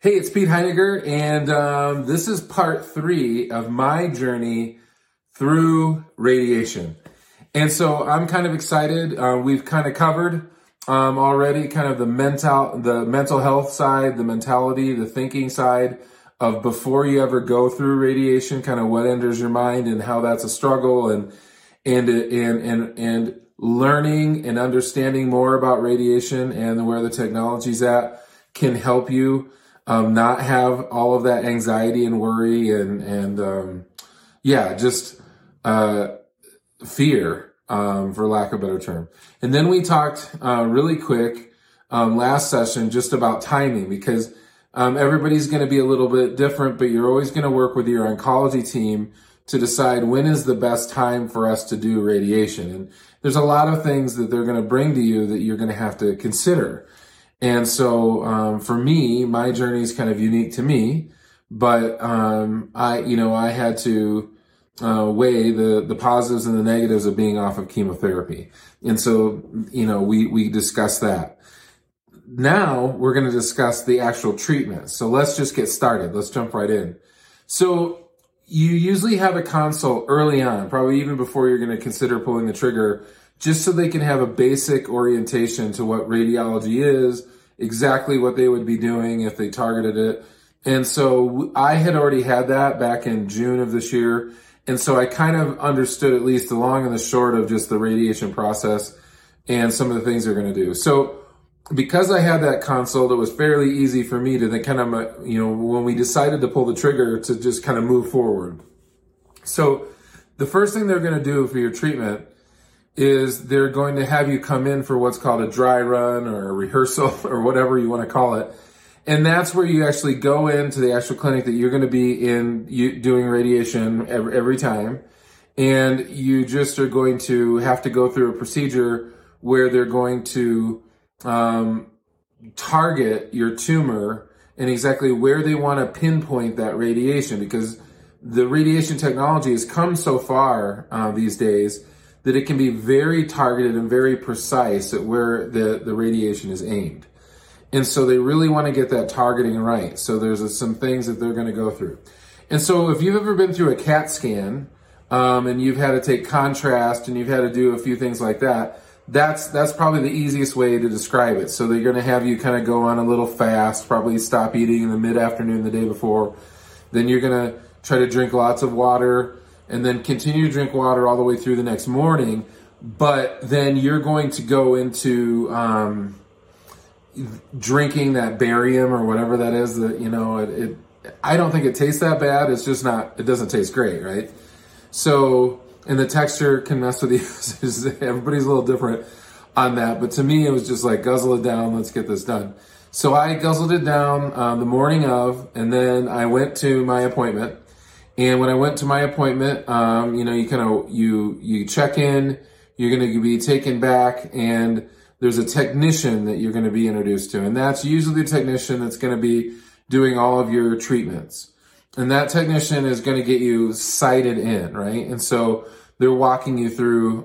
Hey, it's Pete Heinegger, and this is part 3 of my journey through radiation. And so I'm kind of excited. We've kind of covered already kind of the mental health side, the mentality, the thinking side of before you ever go through radiation, kind of what enters your mind and how that's a struggle, and learning and understanding more about radiation and where the technology's at can help you not have all of that anxiety and worry and fear, for lack of a better term. And then we talked really quick last session just about timing, because everybody's going to be a little bit different, but you're always going to work with your oncology team to decide when is the best time for us to do radiation. And there's a lot of things that they're going to bring to you that you're going to have to consider. And so, for me, my journey is kind of unique to me, but, I had to, weigh the positives and the negatives of being off of chemotherapy. And so, we discussed that. Now we're going to discuss the actual treatment. So let's just get started. Let's jump right in. So you usually have a consult early on, probably even before you're going to consider pulling the trigger, just so they can have a basic orientation to what radiology is, exactly what they would be doing if they targeted it. And so I had already had that back in June of this year. And so I kind of understood at least the long and the short of just the radiation process and some of the things they're going to do. So because I had that consult, it was fairly easy for me to then kind of, when we decided to pull the trigger, to just kind of move forward. So the first thing they're going to do for your treatment is they're going to have you come in for what's called a dry run or a rehearsal or whatever you want to call it. And that's where you actually go into the actual clinic that you're going to be in, doing radiation every time. And you just are going to have to go through a procedure where they're going to target your tumor and exactly where they want to pinpoint that radiation, because the radiation technology has come so far these days that it can be very targeted and very precise at where the radiation is aimed. And so they really want to get that targeting right. So there's some things that they're going to go through. And so if you've ever been through a CAT scan and you've had to take contrast and you've had to do a few things like that, that's probably the easiest way to describe it. So they're going to have you kind of go on a little fast, probably stop eating in the mid-afternoon the day before. Then you're going to try to drink lots of water, and then continue to drink water all the way through the next morning. But then you're going to go into drinking that barium or whatever that is. That I don't think it tastes that bad. It's just not. It doesn't taste great, right? So, and the texture can mess with you. Everybody's a little different on that. But to me, it was just like, guzzle it down. Let's get this done. So I guzzled it down the morning of, and then I went to my appointment. And when I went to my appointment, you check in, you're going to be taken back, and there's a technician that you're going to be introduced to. And that's usually the technician that's going to be doing all of your treatments. And that technician is going to get you sighted in, right? And so they're walking you through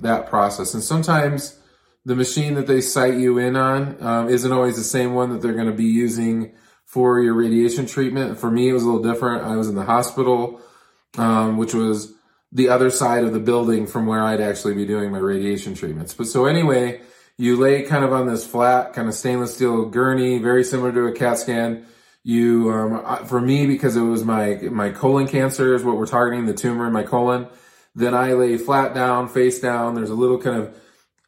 that process. And sometimes the machine that they sight you in on isn't always the same one that they're going to be using for your radiation treatment. For me, it was a little different. I was in the hospital, which was the other side of the building from where I'd actually be doing my radiation treatments. But so anyway, you lay kind of on this flat, kind of stainless steel gurney, very similar to a CAT scan. You, for me, because it was my colon cancer is what we're targeting, the tumor in my colon. Then I lay flat down, face down. There's a little kind of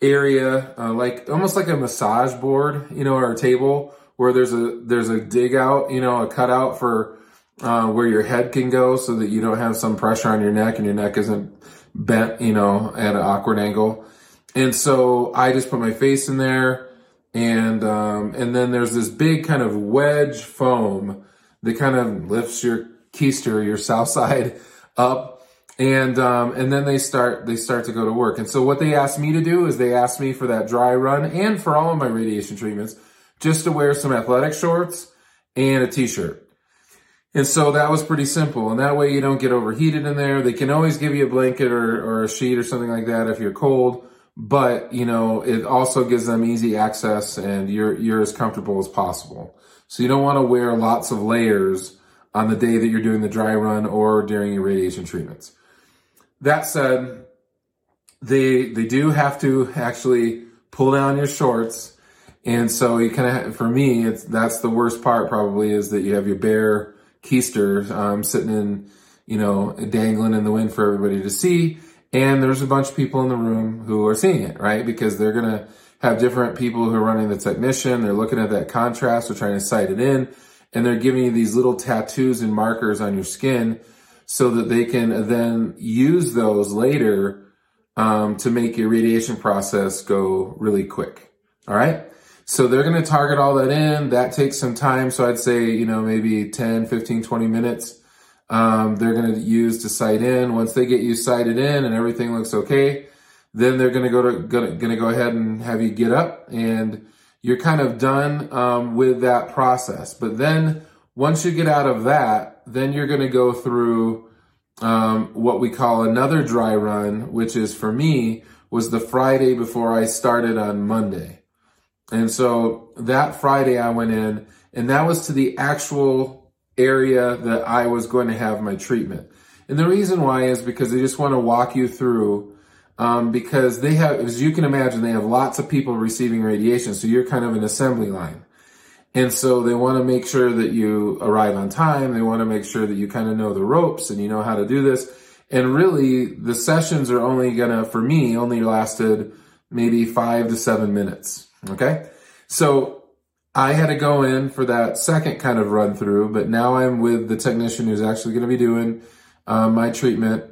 area, like almost like a massage board, or a table, where there's a dig out, a cutout for where your head can go, so that you don't have some pressure on your neck and your neck isn't bent, at an awkward angle. And so I just put my face in there, and then there's this big kind of wedge foam that kind of lifts your keister, your south side, up, and then they start to go to work. And so what they asked me to do is they asked me for that dry run and for all of my radiation treatments, just to wear some athletic shorts and a t-shirt. And so that was pretty simple. And that way you don't get overheated in there. They can always give you a blanket or a sheet or something like that if you're cold. But, it also gives them easy access, and you're as comfortable as possible. So you don't want to wear lots of layers on the day that you're doing the dry run or during your radiation treatments. That said, they do have to actually pull down your shorts. And so you kind of, for me, that's the worst part probably, is that you have your bare keister sitting in, dangling in the wind for everybody to see. And there's a bunch of people in the room who are seeing it, right? Because they're going to have different people who are running the technician. They're looking at that contrast. They're trying to sight it in. And they're giving you these little tattoos and markers on your skin so that they can then use those later to make your radiation process go really quick. All right? So they're going to target all that in. That takes some time. So I'd say, maybe 10, 15, 20 minutes. They're going to use to sight in. Once they get you sighted in and everything looks okay, then they're going to go ahead and have you get up, and you're kind of done with that process. But then once you get out of that, then you're going to go through what we call another dry run, which is, for me, was the Friday before I started on Monday. And so that Friday I went in, and that was to the actual area that I was going to have my treatment. And the reason why is because they just want to walk you through, because they have, as you can imagine, they have lots of people receiving radiation. So you're kind of an assembly line. And so they want to make sure that you arrive on time. They want to make sure that you kind of know the ropes and you know how to do this. And really the sessions are only for me, lasted maybe 5 to 7 minutes. Okay. So I had to go in for that second kind of run through, but now I'm with the technician who's actually going to be doing my treatment,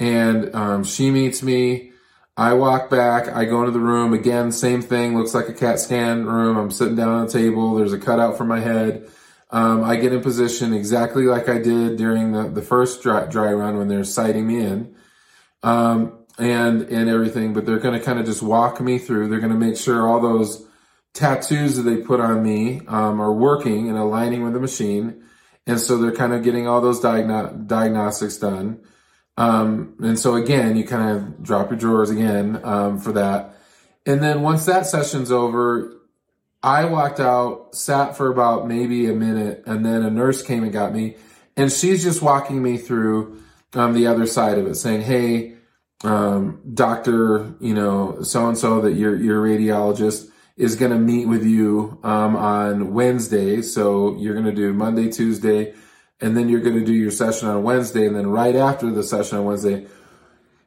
and she meets me. I walk back. I go into the room again. Same thing. Looks like a CAT scan room. I'm sitting down on a table. There's a cutout for my head. I get in position exactly like I did during the first dry run when they're sighting me in and everything, but they're going to kind of just walk me through. They're going to make sure all those tattoos that they put on me are working and aligning with the machine. And so they're kind of getting all those diagnostics done. And so again, you kind of drop your drawers again for that. And then once that session's over, I walked out, sat for about maybe a minute, and then a nurse came and got me. And she's just walking me through the other side of it, saying, hey, doctor, so-and-so, that your radiologist is going to meet with you on Wednesday. So you're going to do Monday, Tuesday, and then you're going to do your session on Wednesday. And then right after the session on Wednesday,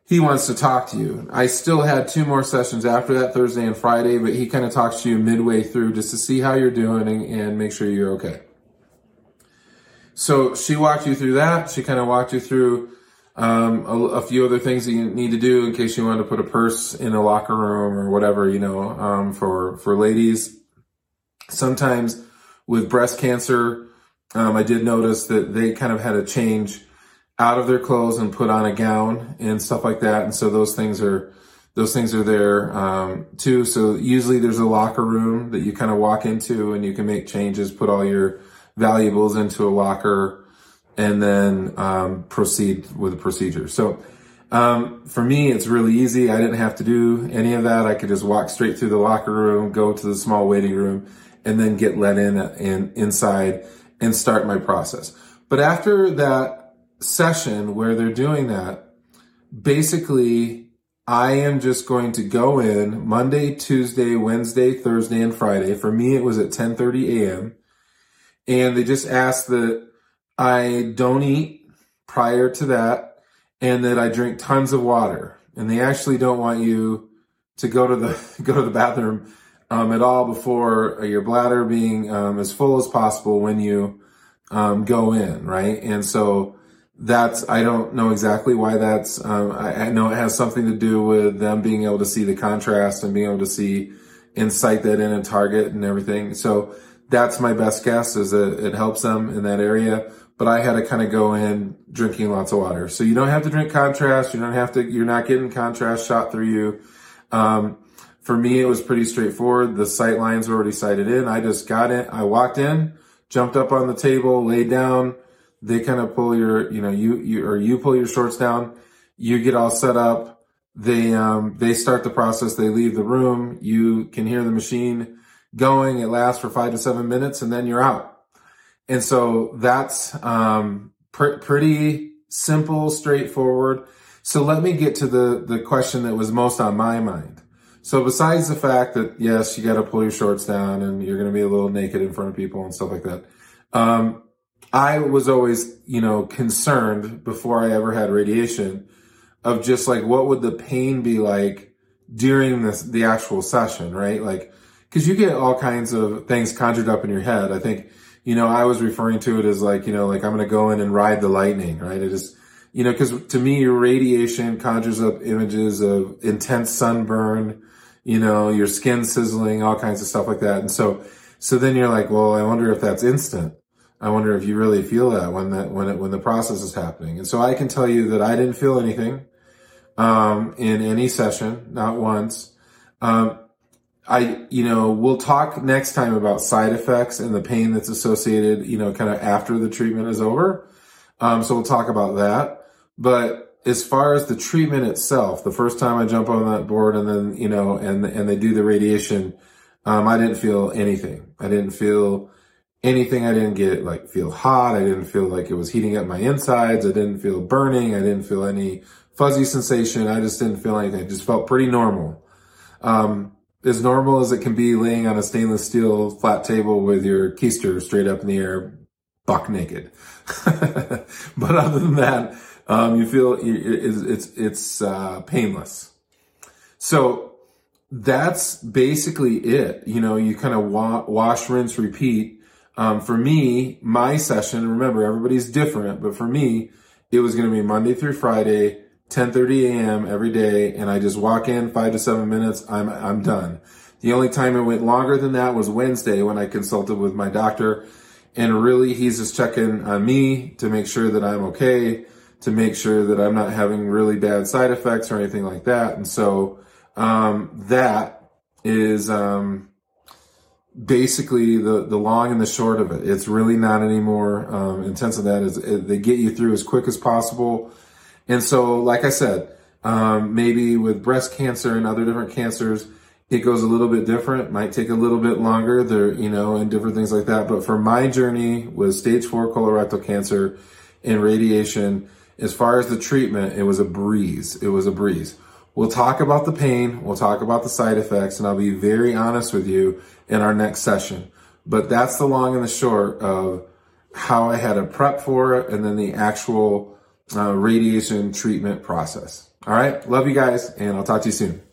he wants to talk to you. I still had 2 more sessions after that, Thursday and Friday, but he kind of talks to you midway through just to see how you're doing and make sure you're okay. So she walked you through that. She kind of walked you through a few other things that you need to do in case you want to put a purse in a locker room or whatever, for ladies. Sometimes with breast cancer, I did notice that they kind of had to change out of their clothes and put on a gown and stuff like that. And so those things are there, too. So usually there's a locker room that you kind of walk into and you can make changes, put all your valuables into a locker, and then proceed with the procedure. So for me, it's really easy. I didn't have to do any of that. I could just walk straight through the locker room, go to the small waiting room, and then get let in and inside and start my process. But after that session where they're doing that, basically I am just going to go in Monday, Tuesday, Wednesday, Thursday, and Friday. For me, it was at 10:30 a.m. And they just asked that I don't eat prior to that, and that I drink tons of water. And they actually don't want you to go to the bathroom at all before your bladder being as full as possible when you go in, right? And so I don't know exactly why that's, I know it has something to do with them being able to see the contrast and being able to see and sight that in and target and everything. So that's my best guess, is that it helps them in that area. But I had to kind of go in drinking lots of water. So you don't have to drink contrast. You're not getting contrast shot through you. For me, it was pretty straightforward. The sight lines were already sighted in. I just got in. I walked in, jumped up on the table, laid down. They kind of pull your, you pull your shorts down. You get all set up. They start the process. They leave the room. You can hear the machine going. It lasts for 5 to 7 minutes, and then you're out. And so that's pretty simple, straightforward. So let me get to the question that was most on my mind. So besides the fact that, yes, you got to pull your shorts down and you're going to be a little naked in front of people and stuff like that, I was always, concerned before I ever had radiation of just like, what would the pain be like during the actual session, right? Like, because you get all kinds of things conjured up in your head. I think, I was referring to it as like, like I'm going to go in and ride the lightning, right? It is, because to me, radiation conjures up images of intense sunburn, your skin sizzling, all kinds of stuff like that. And so then you're like, well, I wonder if that's instant. I wonder if you really feel that when the process is happening. And so I can tell you that I didn't feel anything, in any session, not once. We'll talk next time about side effects and the pain that's associated, kind of after the treatment is over. So we'll talk about that. But as far as the treatment itself, the first time I jump on that board and then, and they do the radiation, I didn't feel anything. I didn't feel anything. I didn't get like feel hot. I didn't feel like it was heating up my insides. I didn't feel burning. I didn't feel any fuzzy sensation. I just didn't feel anything. It just felt pretty normal. As normal as it can be, laying on a stainless steel flat table with your keister straight up in the air, buck naked. But other than that, you feel it's painless. So that's basically it. You kind of wash, rinse, repeat. For me, my session, remember, everybody's different, but for me, it was going to be Monday through Friday, 10:30 a.m. every day, and I just walk in 5 to 7 minutes. I'm done. The only time it went longer than that was Wednesday when I consulted with my doctor, and really he's just checking on me to make sure that I'm okay, to make sure that I'm not having really bad side effects or anything like that. And so that is basically the long and the short of it. It's really not any more intense than that. They get you through as quick as possible. And so, like I said, maybe with breast cancer and other different cancers, it goes a little bit different, might take a little bit longer there, and different things like that. But for my journey with stage 4 colorectal cancer and radiation, as far as the treatment, it was a breeze. It was a breeze. We'll talk about the pain. We'll talk about the side effects, and I'll be very honest with you in our next session. But that's the long and the short of how I had to prep for it and then the actual radiation treatment process. All right. Love you guys, and I'll talk to you soon.